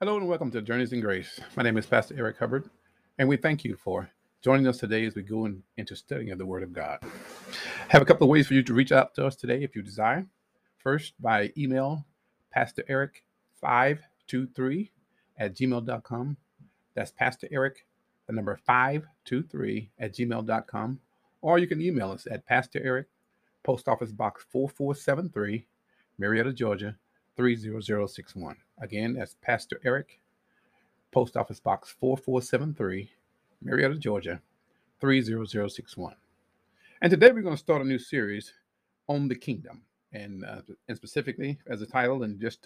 Hello and welcome to Journeys in Grace. My name is Pastor Eric Hubbard, and we thank you for joining us today as we go into studying of the Word of God. I have a couple of ways for you to reach out to us today if you desire. First, by email, pastoreric523@gmail.com. That's pastoreric523@gmail.com. Or you can email us at Pastor Eric, Post Office Box 4473, Marietta, Georgia, 30061. Again, that's Pastor Eric, Post Office Box 4473, Marietta, Georgia, 30061. And today we're going to start a new series on the kingdom. And specifically, as a title and just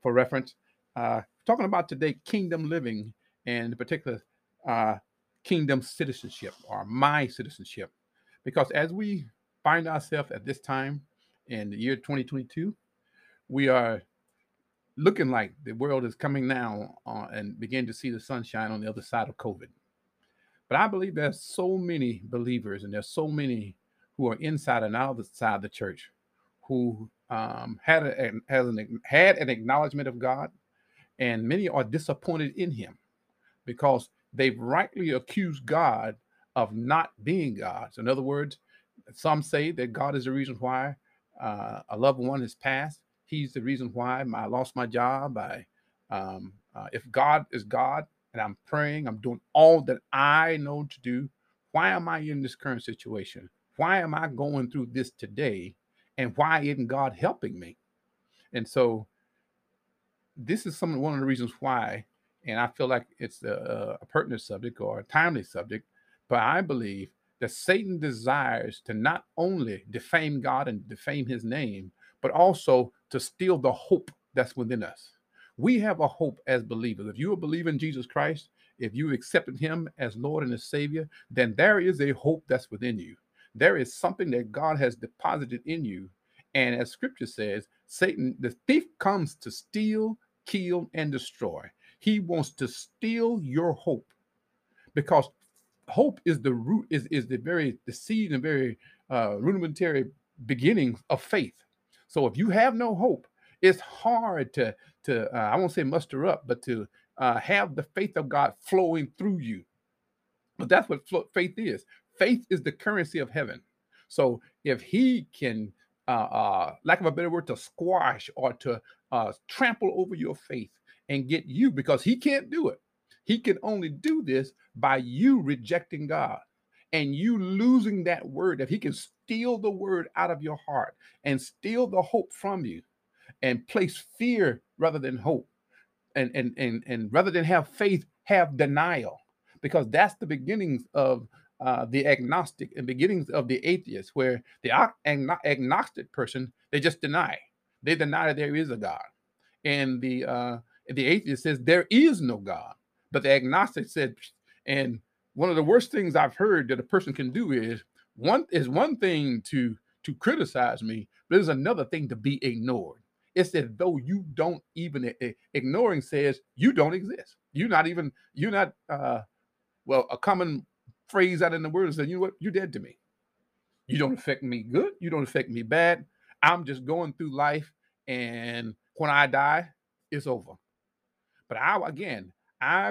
for reference, talking about today kingdom living and in particular kingdom citizenship or my citizenship. Because as we find ourselves at this time in the year 2022, we are looking like the world is coming now and begin to see the sunshine on the other side of COVID. But I believe there's so many believers and there's so many who are inside and outside the church who had an acknowledgement of God, and many are disappointed in him because they've rightly accused God of not being God. So in other words, some say that God is the reason why a loved one has passed. He's the reason why I lost my job. If God is God and I'm praying, I'm doing all that I know to do, why am I in this current situation? Why am I going through this today? And why isn't God helping me? And so this is one of the reasons why, and I feel like it's a pertinent subject or a timely subject, but I believe that Satan desires to not only defame God and defame his name, but also to steal the hope that's within us. We have a hope as believers. If you believe in Jesus Christ, if you accepted him as Lord and as Savior, then there is a hope that's within you. There is something that God has deposited in you. And as scripture says, Satan, the thief, comes to steal, kill, and destroy. He wants to steal your hope, because hope is the root, is the seed and very rudimentary beginnings of faith. So if you have no hope, it's hard to I won't say muster up, but to have the faith of God flowing through you. But that's what faith is. Faith is the currency of heaven. So if he can, lack of a better word, to squash or to trample over your faith and get you, because he can't do it. He can only do this by you rejecting God and you losing that word. If he can steal the word out of your heart and steal the hope from you and place fear rather than hope, and rather than have faith, have denial, because that's the beginnings of the agnostic and beginnings of the atheist, where the agnostic person, they just deny. They deny that there is a God. And the atheist says there is no God. But the agnostic said, and one of the worst things I've heard that a person can do is one thing to criticize me, but there's another thing to be ignored. It's as though you don't even, ignoring says you don't exist. You're not, a common phrase out in the world is that, you know what, you're dead to me. You don't affect me good. You don't affect me bad. I'm just going through life, and when I die, it's over. But I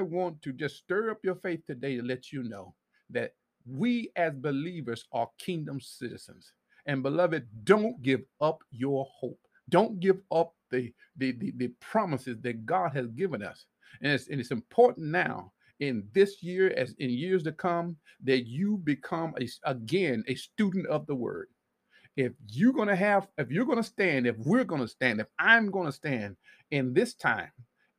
want to just stir up your faith today to let you know that we as believers are kingdom citizens. And beloved, don't give up your hope. Don't give up the promises that God has given us. And it's important now in this year, as in years to come, that you become again a student of the word. If you're going to stand, if we're going to stand, if I'm going to stand in this time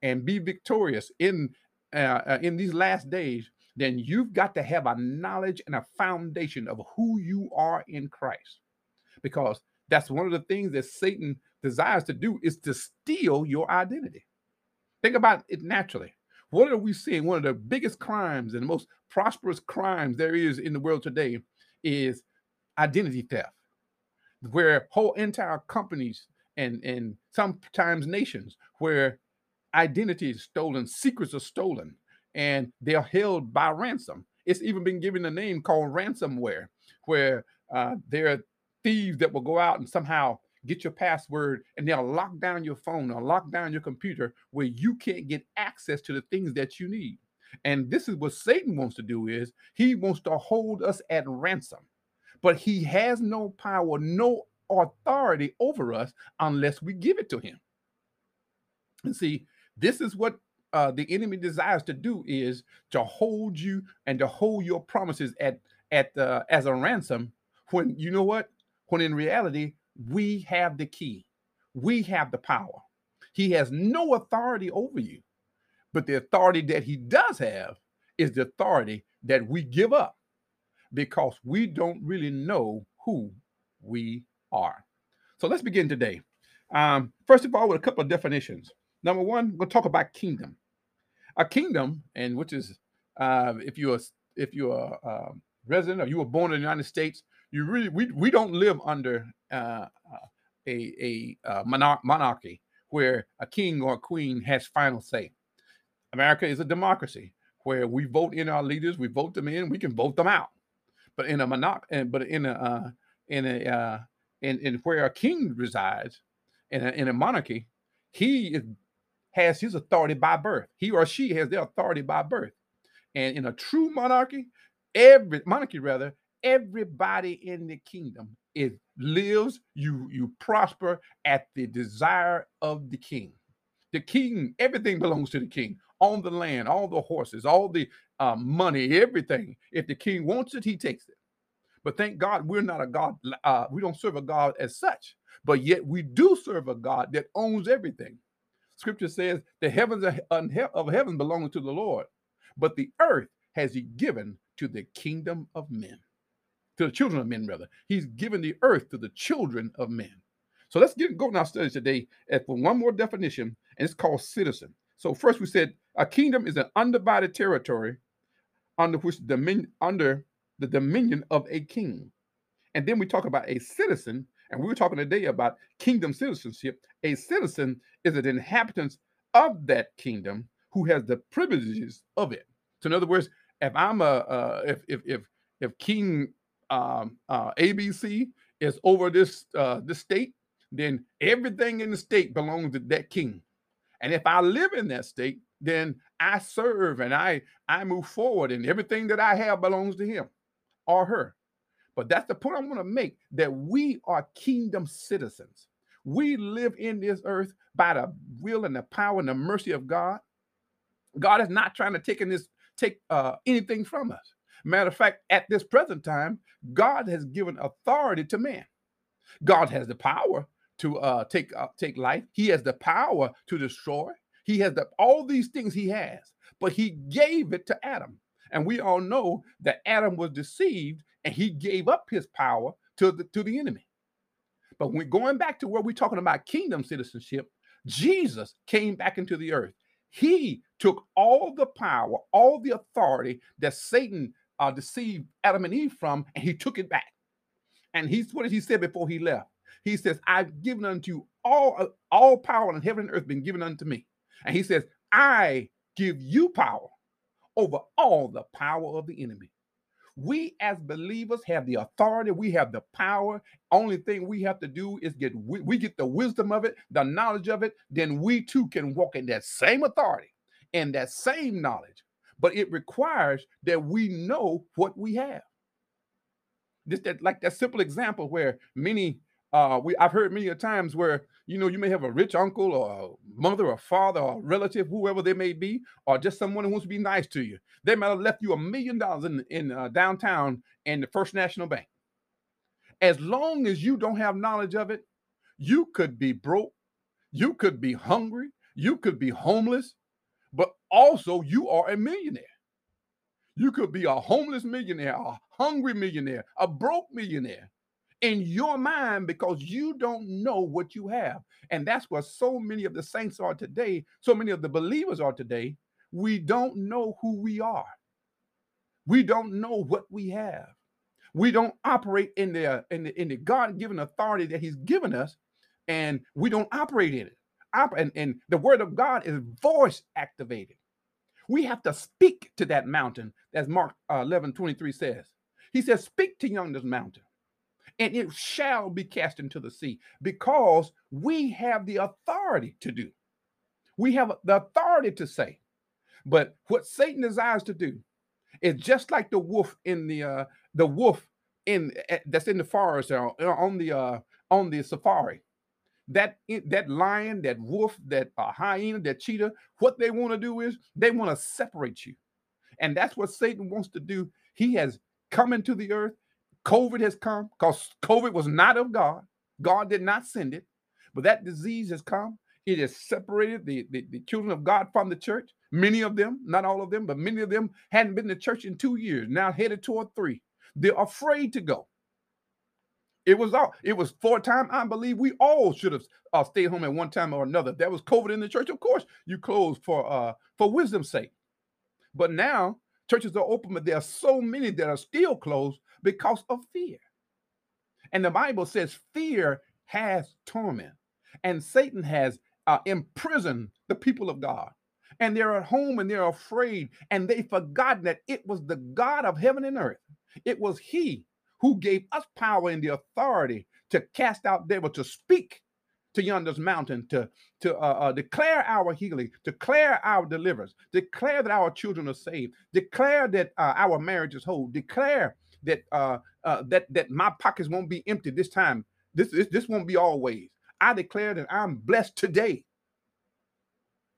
and be victorious in these last days, then you've got to have a knowledge and a foundation of who you are in Christ, because that's one of the things that Satan desires to do, is to steal your identity. Think about it naturally. What are we seeing? One of the biggest crimes and the most prosperous crimes there is in the world today is identity theft, where whole entire companies and sometimes nations, where identity is stolen, secrets are stolen, and they are held by ransom. It's even been given a name called ransomware, where there are thieves that will go out and somehow get your password, and they'll lock down your phone or lock down your computer where you can't get access to the things that you need. And this is what Satan wants to do, is he wants to hold us at ransom, but he has no power, no authority over us unless we give it to him. And see, this is what the enemy desires to do, is to hold you and to hold your promises as a ransom, when, you know what, when in reality, we have the key. We have the power. He has no authority over you. But the authority that he does have is the authority that we give up because we don't really know who we are. So let's begin today. First of all, with a couple of definitions. Number one, we'll talk about kingdom. A kingdom, and which is if you're a resident or you were born in the United States, you really we don't live under a monarchy where a king or a queen has final say. America is a democracy where we vote in our leaders, we vote them in, we can vote them out. But in a where a king resides in a monarchy, he has his authority by birth. He or she has their authority by birth. And in a true monarchy, everybody in the kingdom lives. You prosper at the desire of the king. The king, everything belongs to the king. On the land, all the horses, all the money, everything. If the king wants it, he takes it. But thank God, we're not a God. We don't serve a God as such. But yet we do serve a God that owns everything. Scripture says the heavens of heaven belong to the Lord, but the earth has he given to the kingdom of men, to the children of men, rather. He's given the earth to the children of men. So let's go in our studies today for one more definition, and it's called citizen. So first we said a kingdom is an undivided territory under the dominion of a king. And then we talk about a citizen. And we were talking today about kingdom citizenship. A citizen is an inhabitant of that kingdom who has the privileges of it. So, in other words, if I'm if King ABC is over this state, then everything in the state belongs to that king. And if I live in that state, then I serve and I move forward, and everything that I have belongs to him or her. But that's the point I want to make, that we are kingdom citizens. We live in this earth by the will and the power and the mercy of God. God is not trying to take anything from us. Matter of fact, at this present time, God has given authority to man. God has the power to take life. He has the power to destroy. He has all these things he has, but he gave it to Adam. And we all know that Adam was deceived and he gave up his power to the enemy. But when going back to where we're talking about kingdom citizenship, Jesus came back into the earth. He took all the power, all the authority that Satan deceived Adam and Eve from, and he took it back. And what did he say before he left? He says, I've given unto you all power in heaven and earth been given unto me. And he says, I give you power over all the power of the enemy. We as believers have the authority. We have the power. Only thing we have to do is get the wisdom of it, the knowledge of it. Then we too can walk in that same authority and that same knowledge. But it requires that we know what we have. Just that simple example where I've heard many a times where, you know, you may have a rich uncle or a mother or father or relative, whoever they may be, or just someone who wants to be nice to you. They might have left you $1 million in downtown in the First National Bank. As long as you don't have knowledge of it, you could be broke. You could be hungry. You could be homeless. But also you are a millionaire. You could be a homeless millionaire, a hungry millionaire, a broke millionaire. In your mind, because you don't know what you have. And that's what so many of the saints are today. So many of the believers are today. We don't know who we are. We don't know what we have. We don't operate in the God-given authority that he's given us, and we don't operate in it. And the word of God is voice activated. We have to speak to that mountain, as Mark 11:23 says. He says, speak to young this mountain. and it shall be cast into the sea, because we have the authority to do. We have the authority to say. But what Satan desires to do is just like the wolf in the wolf in that's in the forest on the safari. That lion, that wolf, that hyena, that cheetah, what they want to do is they want to separate you. And that's what Satan wants to do. He has come into the earth. COVID has come because COVID was not of God. God did not send it. But that disease has come. It has separated the children of God from the church. Many of them, not all of them, but many of them hadn't been to church in 2 years, now headed toward 3. They're afraid to go. It was for a time, I believe we all should have stayed home at one time or another. There was COVID in the church. Of course, you closed for wisdom's sake. But now churches are open, but there are so many that are still closed because of fear. And the Bible says fear has torment. And Satan has imprisoned the people of God. And they're at home and they're afraid. And they've forgotten that it was the God of heaven and earth. It was he who gave us power and the authority to cast out devil, to speak to yonder's mountain, to declare our healing, declare our deliverance, declare that our children are saved, declare that our marriage is whole, declare that that my pockets won't be empty this time. This won't be always. I declare that I'm blessed today.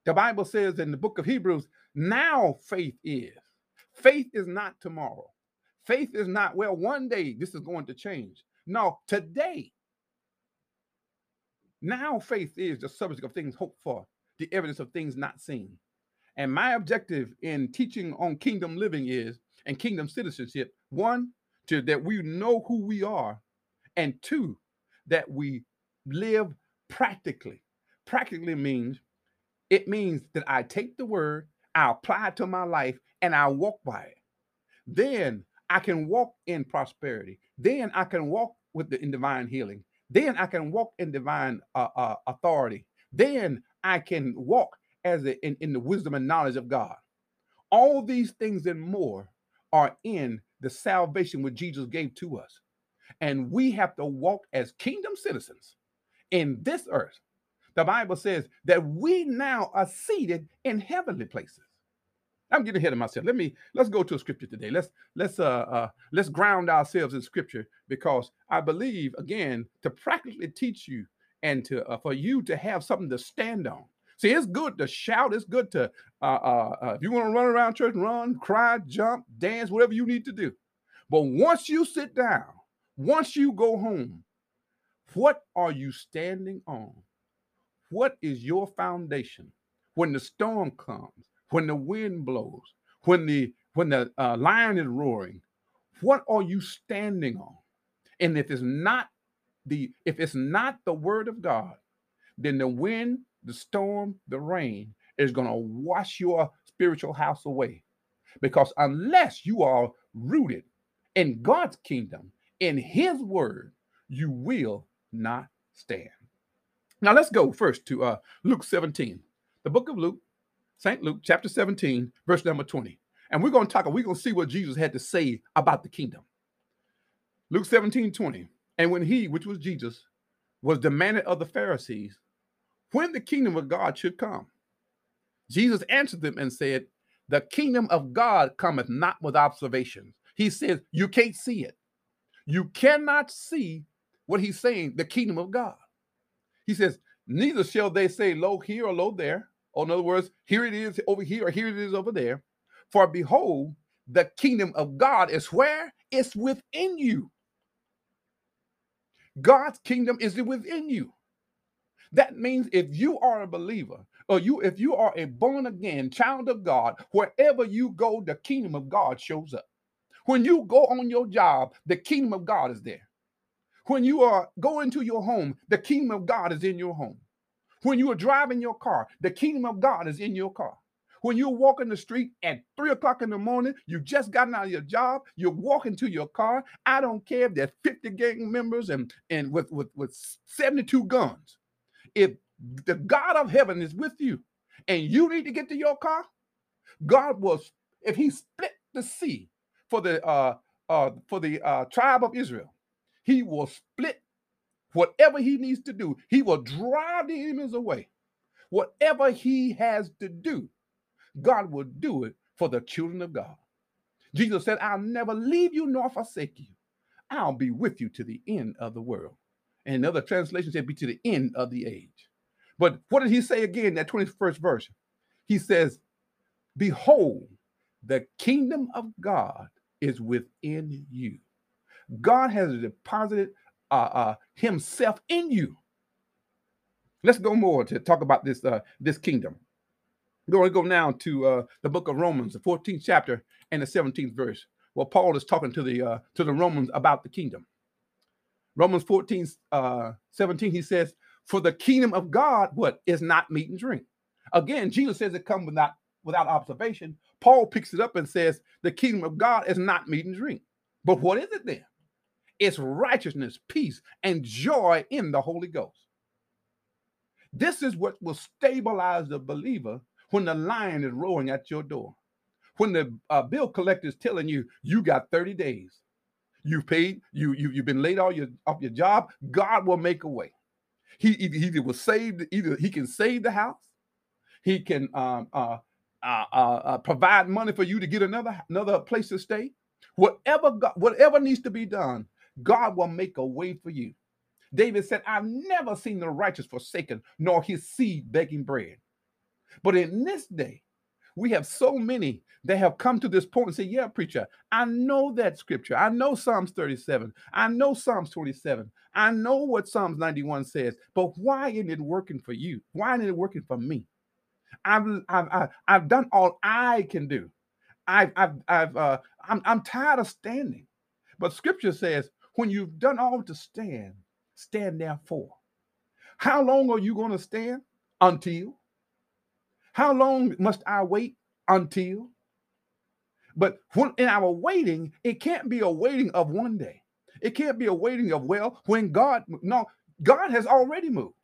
The Bible says in the book of Hebrews, now faith is. Faith is not tomorrow. Faith is not, well, one day this is going to change. No, today. Now faith is the subject of things hoped for, the evidence of things not seen. And my objective in teaching on kingdom living is, and kingdom citizenship, 1, that we know who we are, and 2, that we live practically. Practically means that I take the word, I apply it to my life, and I walk by it. Then I can walk in prosperity. Then I can walk in divine healing. Then I can walk in divine authority. Then I can walk in the wisdom and knowledge of God. All these things and more are in the salvation which Jesus gave to us. And we have to walk as kingdom citizens in this earth. The Bible says that we now are seated in heavenly places. I'm getting ahead of myself. Let's go to a scripture today. Let's ground ourselves in scripture, because I believe, again, to practically teach you and to for you to have something to stand on. See, it's good to shout. It's good to if you want to run around church, run, cry, jump, dance, whatever you need to do. But once you sit down, once you go home, what are you standing on? What is your foundation when the storm comes? When the wind blows, when the lion is roaring, what are you standing on? And if it's not the word of God, then the wind, the storm, the rain is going to wash your spiritual house away. Because unless you are rooted in God's kingdom, in his word, you will not stand. Now let's go first to Luke 17, the book of Luke. St. Luke chapter 17, verse number 20. And we're going to see what Jesus had to say about the kingdom. Luke 17, 20. And when he, which was Jesus, was demanded of the Pharisees, when the kingdom of God should come, Jesus answered them and said, the kingdom of God cometh not with observations. He says, you can't see it. You cannot see what he's saying, the kingdom of God. He says, neither shall they say, lo here or lo there. Or in other words, here it is over here, or here it is over there. For behold, the kingdom of God is where? It's within you. God's kingdom is within you. That means if you are a believer, or if you are a born-again child of God, wherever you go, the kingdom of God shows up. When you go on your job, the kingdom of God is there. When you are going to your home, the kingdom of God is in your home. When you are driving your car, the kingdom of God is in your car. When you're walking the street at 3 o'clock in the morning, you've just gotten out of your job, you're walking to your car. I don't care if there's 50 gang members and with 72 guns. If the God of heaven is with you and you need to get to your car, God will, if he split the sea for the tribe of Israel, He will split whatever he needs to do. He will drive the enemies away. Whatever he has to do, God will do it for the children of God. Jesus said, I'll never leave you nor forsake you. I'll be with you to the end of the world. And another translation said, be to the end of the age. But what did he say again in that 21st verse? He says, behold, the kingdom of God is within you. God has deposited himself in you. Let's go more to talk about this kingdom. We're going to go now to the book of Romans, the 14th chapter and the 17th verse, where Paul is talking to the Romans about the kingdom. Romans 14, 17, he says, for the kingdom of God, what, is not meat and drink. Again, Jesus says it comes without observation. Paul picks it up and says, the kingdom of God is not meat and drink. But what is it then? It's righteousness, peace, and joy in the Holy Ghost. This is what will stabilize the believer when the lion is roaring at your door. When the bill collector is telling you, you got 30 days. You've paid, you've been laid off your job. God will make a way. He can save the house. He can provide money for you to get another place to stay. Whatever needs to be done, God will make a way for you. David said, I've never seen the righteous forsaken, nor his seed begging bread. But in this day, we have so many that have come to this point and say, yeah, preacher, I know that scripture. I know Psalms 37. I know Psalms 27. I know what Psalms 91 says, but why isn't it working for you? Why isn't it working for me? I've done all I can do. I'm tired of standing. But scripture says, when you've done all to stand, stand therefore. How long are you going to stand? Until. How long must I wait? Until. But when in our waiting, it can't be a waiting of one day. It can't be a waiting of, well, when God, no, God has already moved.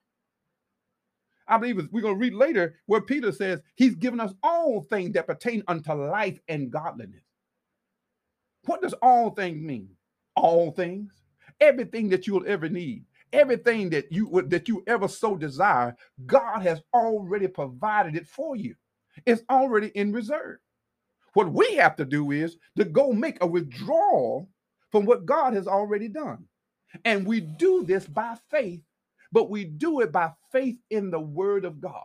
I believe we're going to read later where Peter says he's given us all things that pertain unto life and godliness. What does all things mean? All things, everything that you will ever need. Everything that you ever so desire, God has already provided it for you. It's already in reserve. What we have to do is to go make a withdrawal from what God has already done. And we do this by faith, but we do it by faith in the word of God.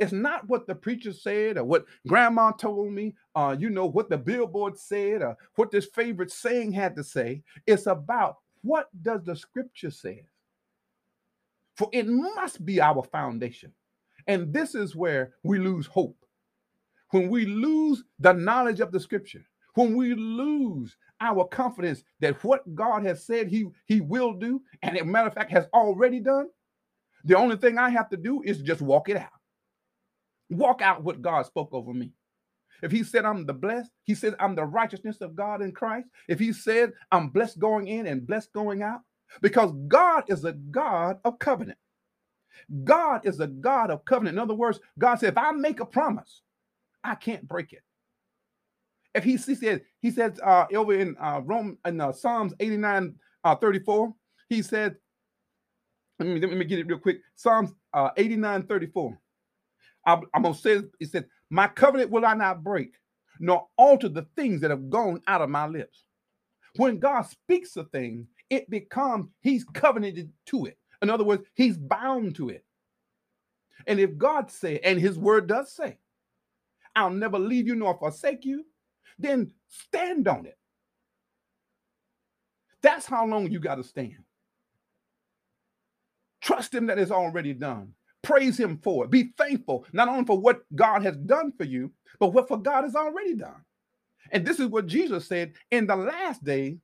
It's not what the preacher said or what grandma told me, what the billboard said or what this favorite saying had to say. It's about what does the scripture say? For it must be our foundation. And this is where we lose hope. When we lose the knowledge of the scripture, when we lose our confidence that what God has said he will do, and as a matter of fact, has already done, the only thing I have to do is just walk it out. Walk out what God spoke over me. If he said I'm the blessed, he said I'm the righteousness of God in Christ. If he said I'm blessed going in and blessed going out, because God is a God of covenant. God is a God of covenant. In other words, God said, if I make a promise, I can't break it. If he said over in Psalms 89, 34, he said, let me get it real quick. Psalms 89, 34. I'm going to say, he said, my covenant will I not break, nor alter the things that have gone out of my lips. When God speaks a thing, it becomes, he's covenanted to it. In other words, he's bound to it. And if God said, and his word does say, I'll never leave you nor forsake you, then stand on it. That's how long you got to stand. Trust him that it's already done. Praise him for it. Be thankful, not only for what God has done for you, but what for God has already done. And this is what Jesus said, in the last day,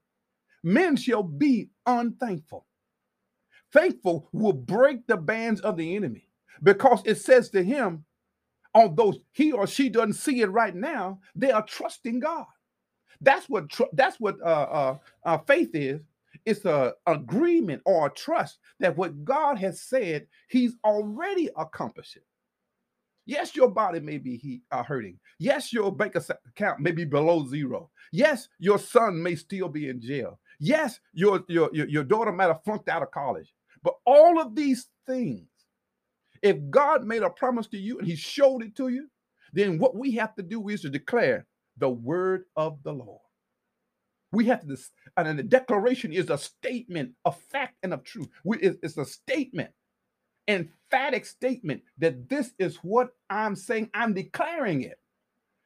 men shall be unthankful. Thankful will break the bands of the enemy, because it says to him, although he or she doesn't see it right now, they are trusting God. That's what faith is. It's an agreement or a trust that what God has said, he's already accomplished it. Yes, your body may be hurting. Yes, your bank account may be below zero. Yes, your son may still be in jail. Yes, your daughter might have flunked out of college, but all of these things, if God made a promise to you and he showed it to you, then what we have to do is to declare the word of the Lord. We have to, and the declaration is a statement of fact and of truth. It's a statement, emphatic statement that this is what I'm saying. I'm declaring it,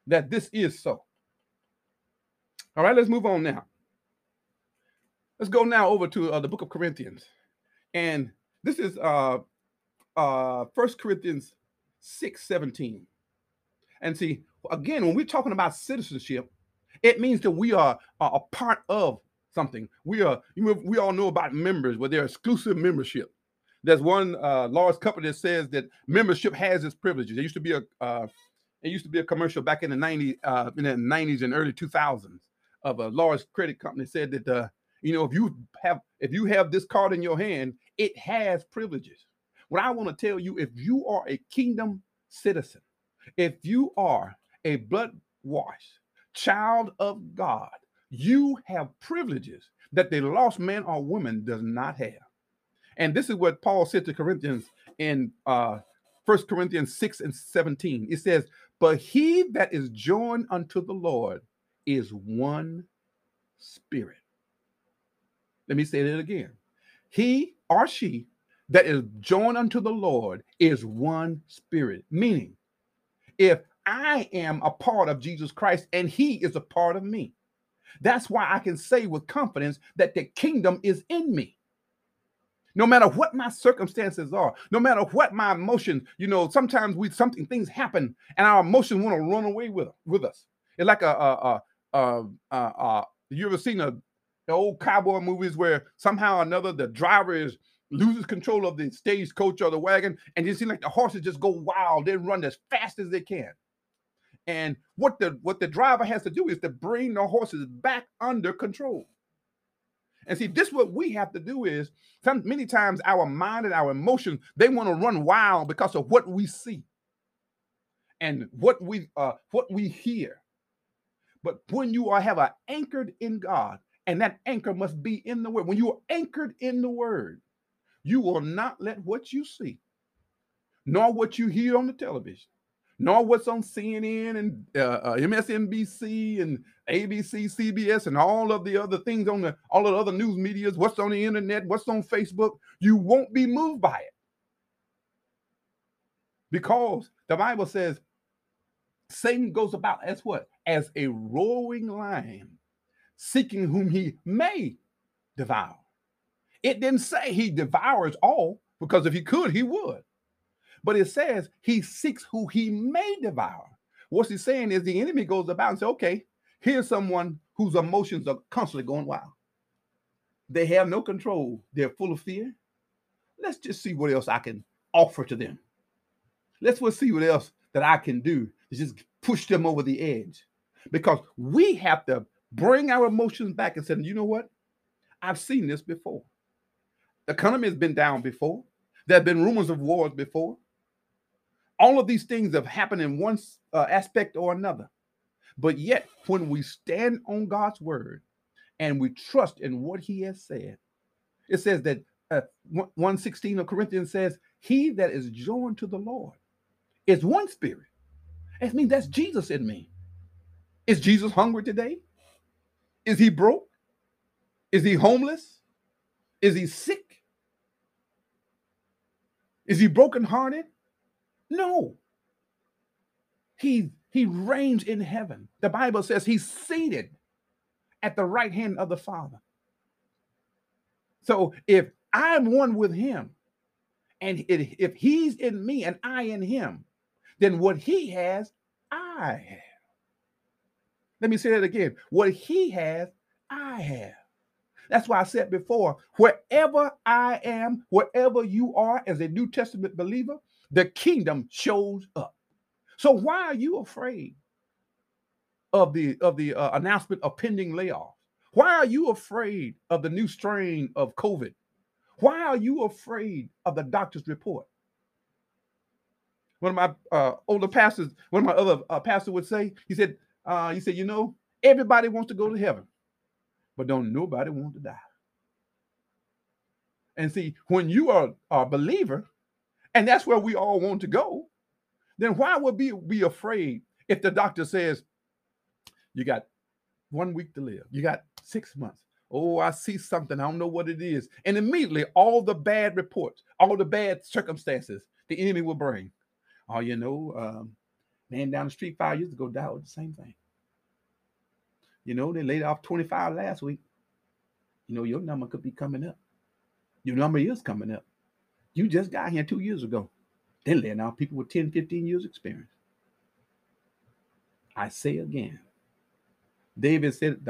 that this is so. All right, let's move on now. Let's go now over to the book of Corinthians. And this is 1 Corinthians 6:17. And see, again, when we're talking about citizenship, it means that we are a part of something. We all know about members, where they're exclusive membership. There's one large company that says that membership has its privileges. There used to be a commercial back in the '90s and early 2000s of a large credit company said that if you have this card in your hand, it has privileges. What I want to tell you, if you are a kingdom citizen, if you are a blood-washed child of God, you have privileges that the lost man or woman does not have. And this is what Paul said to Corinthians in 1 Corinthians 6:17. It says, "But he that is joined unto the Lord is one spirit." Let me say that again. He or she that is joined unto the Lord is one spirit. Meaning, if I am a part of Jesus Christ and he is a part of me, that's why I can say with confidence that the kingdom is in me. No matter what my circumstances are, no matter what my emotions, sometimes things happen and our emotions want to run away with us. It's like you ever seen the old cowboy movies where somehow or another the driver loses control of the stagecoach or the wagon, and it seems like the horses just go wild. They run as fast as they can. And what the driver has to do is to bring the horses back under control. And see, this what we have to do is, many times our mind and our emotions, they want to run wild because of what we see and what we hear. But when you are anchored in God, and that anchor must be in the word. When you are anchored in the word, you will not let what you see, nor what you hear on the television, nor what's on CNN and MSNBC and ABC, CBS, and all of the other things all of the other news medias, what's on the internet, what's on Facebook, you won't be moved by it. Because the Bible says, Satan goes about as what? As a roaring lion, seeking whom he may devour. It didn't say he devours all, because if he could, he would. But it says he seeks who he may devour. What's he saying is the enemy goes about and says, okay, here's someone whose emotions are constantly going wild. They have no control. They're full of fear. Let's just see what else I can offer to them. Let's see what else that I can do to just push them over the edge. Because we have to bring our emotions back and say, you know what? I've seen this before. The economy has been down before. There have been rumors of wars before. All of these things have happened in one aspect or another. But yet, when we stand on God's word and we trust in what he has said, it says that 1:16 of Corinthians says, he that is joined to the Lord is one spirit. That means that's Jesus in me. Is Jesus hungry today? Is he broke? Is he homeless? Is he sick? Is he brokenhearted? No. He reigns in heaven. The Bible says he's seated at the right hand of the Father. So if I'm one with him, and if he's in me and I in him, then what he has, I have. Let me say that again. What he has, I have. That's why I said before, wherever I am, wherever you are as a New Testament believer, the kingdom shows up. So why are you afraid of the announcement of pending layoffs? Why are you afraid of the new strain of COVID? Why are you afraid of the doctor's report? One of my older pastors, one of my other pastors would say, he said, everybody wants to go to heaven. but don't nobody want to die. And see, when you are a believer, and that's where we all want to go, then why would we be afraid if the doctor says, you got 1 week to live, you got 6 months. Oh, I see something. I don't know what it is. And immediately all the bad reports, all the bad circumstances the enemy will bring. Oh, you know, man down the street 5 years ago died with the same thing. You know, they laid off 25 last week. You know, your number could be coming up. Your number is coming up. You just got here 2 years ago. They're laying off people with 10, 15 years experience. I say again, David said,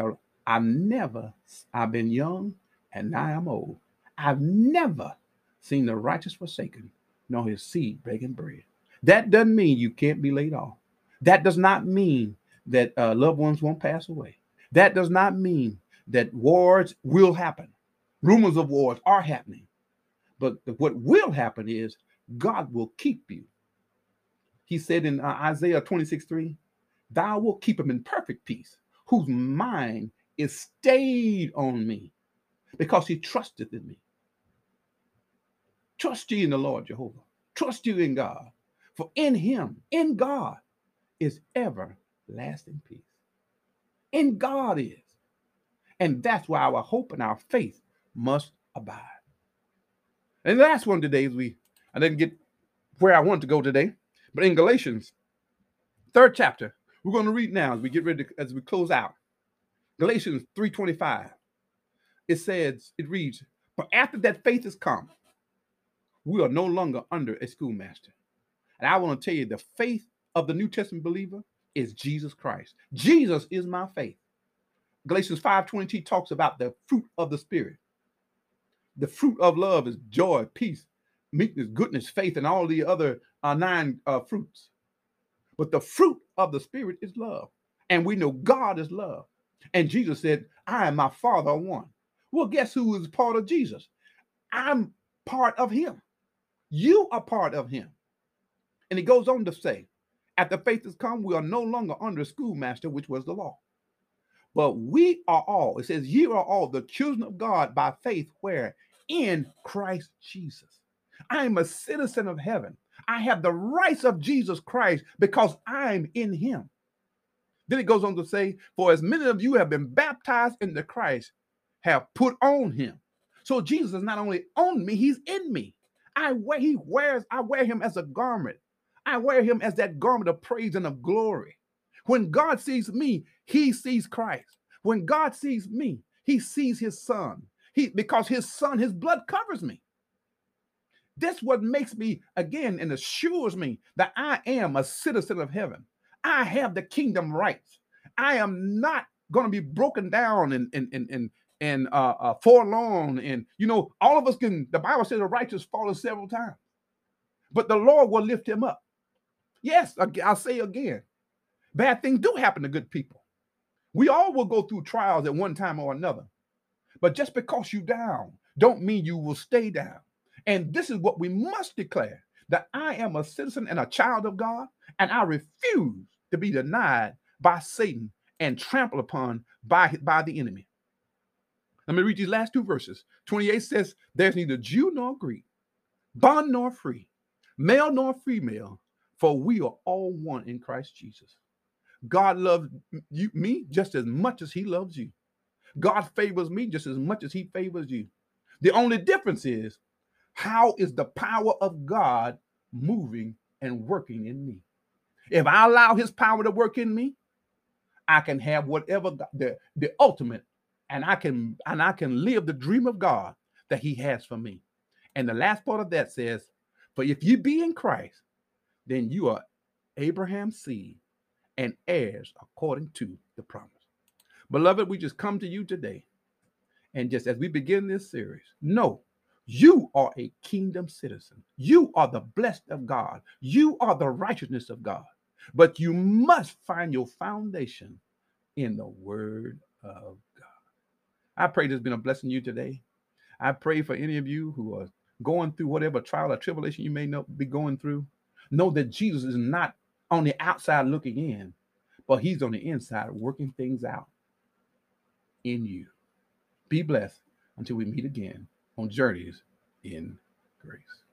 I've been young and now I'm old. I've never seen the righteous forsaken, nor his seed begging bread. That doesn't mean you can't be laid off. That does not mean that loved ones won't pass away. That does not mean that wars will happen. Rumors of wars are happening. But what will happen is God will keep you. He said in Isaiah 26:3, thou will keep him in perfect peace, whose mind is stayed on me, because he trusted in me. Trust ye in the Lord Jehovah. Trust you in God. For in him, in God, is everlasting peace. In God is. And that's why our hope and our faith must abide. And the last one today is I didn't get where I wanted to go today, but in Galatians, 3rd chapter, we're going to read now as we get ready, as we close out. Galatians 3:25, it reads, but after that faith is come, we are no longer under a schoolmaster. And I want to tell you, the faith of the New Testament believer is Jesus Christ. Jesus is my faith. Galatians 5:22 talks about the fruit of the Spirit. The fruit of love is joy, peace, meekness, goodness, faith, and all the other 9 fruits. But the fruit of the Spirit is love. And we know God is love. And Jesus said, I and my Father are one. Well, guess who is part of Jesus? I'm part of him. You are part of him. And he goes on to say, after faith has come, we are no longer under a schoolmaster, which was the law. But we are all, it says, ye are all the children of God by faith, where? In Christ Jesus. I am a citizen of heaven. I have the rights of Jesus Christ because I'm in him. Then it goes on to say, for as many of you have been baptized into Christ, have put on him. So Jesus is not only on me, he's in me. I wear him as a garment. I wear him as that garment of praise and of glory. When God sees me, he sees Christ. When God sees me, he sees his son. Because his son, his blood covers me. That's what makes me, again, and assures me that I am a citizen of heaven. I have the kingdom rights. I am not going to be broken down and forlorn. And, you know, all of us can, the Bible says the righteous falls several times, but the Lord will lift him up. Yes, I'll say again, bad things do happen to good people. We all will go through trials at one time or another, but just because you're down don't mean you will stay down. And this is what we must declare, that I am a citizen and a child of God, and I refuse to be denied by Satan and trampled upon by the enemy. Let me read these last two verses. 28 says, there's neither Jew nor Greek, bond nor free, male nor female, for we are all one in Christ Jesus. God loves me just as much as he loves you. God favors me just as much as he favors you. The only difference is, how is the power of God moving and working in me? If I allow his power to work in me, I can have whatever the ultimate, and I can live the dream of God that he has for me. And the last part of that says, for if you be in Christ, then you are Abraham's seed and heirs according to the promise. Beloved, we just come to you today. And just as we begin this series, know, you are a kingdom citizen. You are the blessed of God. You are the righteousness of God. But you must find your foundation in the word of God. I pray there's been a blessing to you today. I pray for any of you who are going through whatever trial or tribulation you may be going through. Know that Jesus is not on the outside looking in, but he's on the inside working things out in you. Be blessed until we meet again on Journeys in Grace.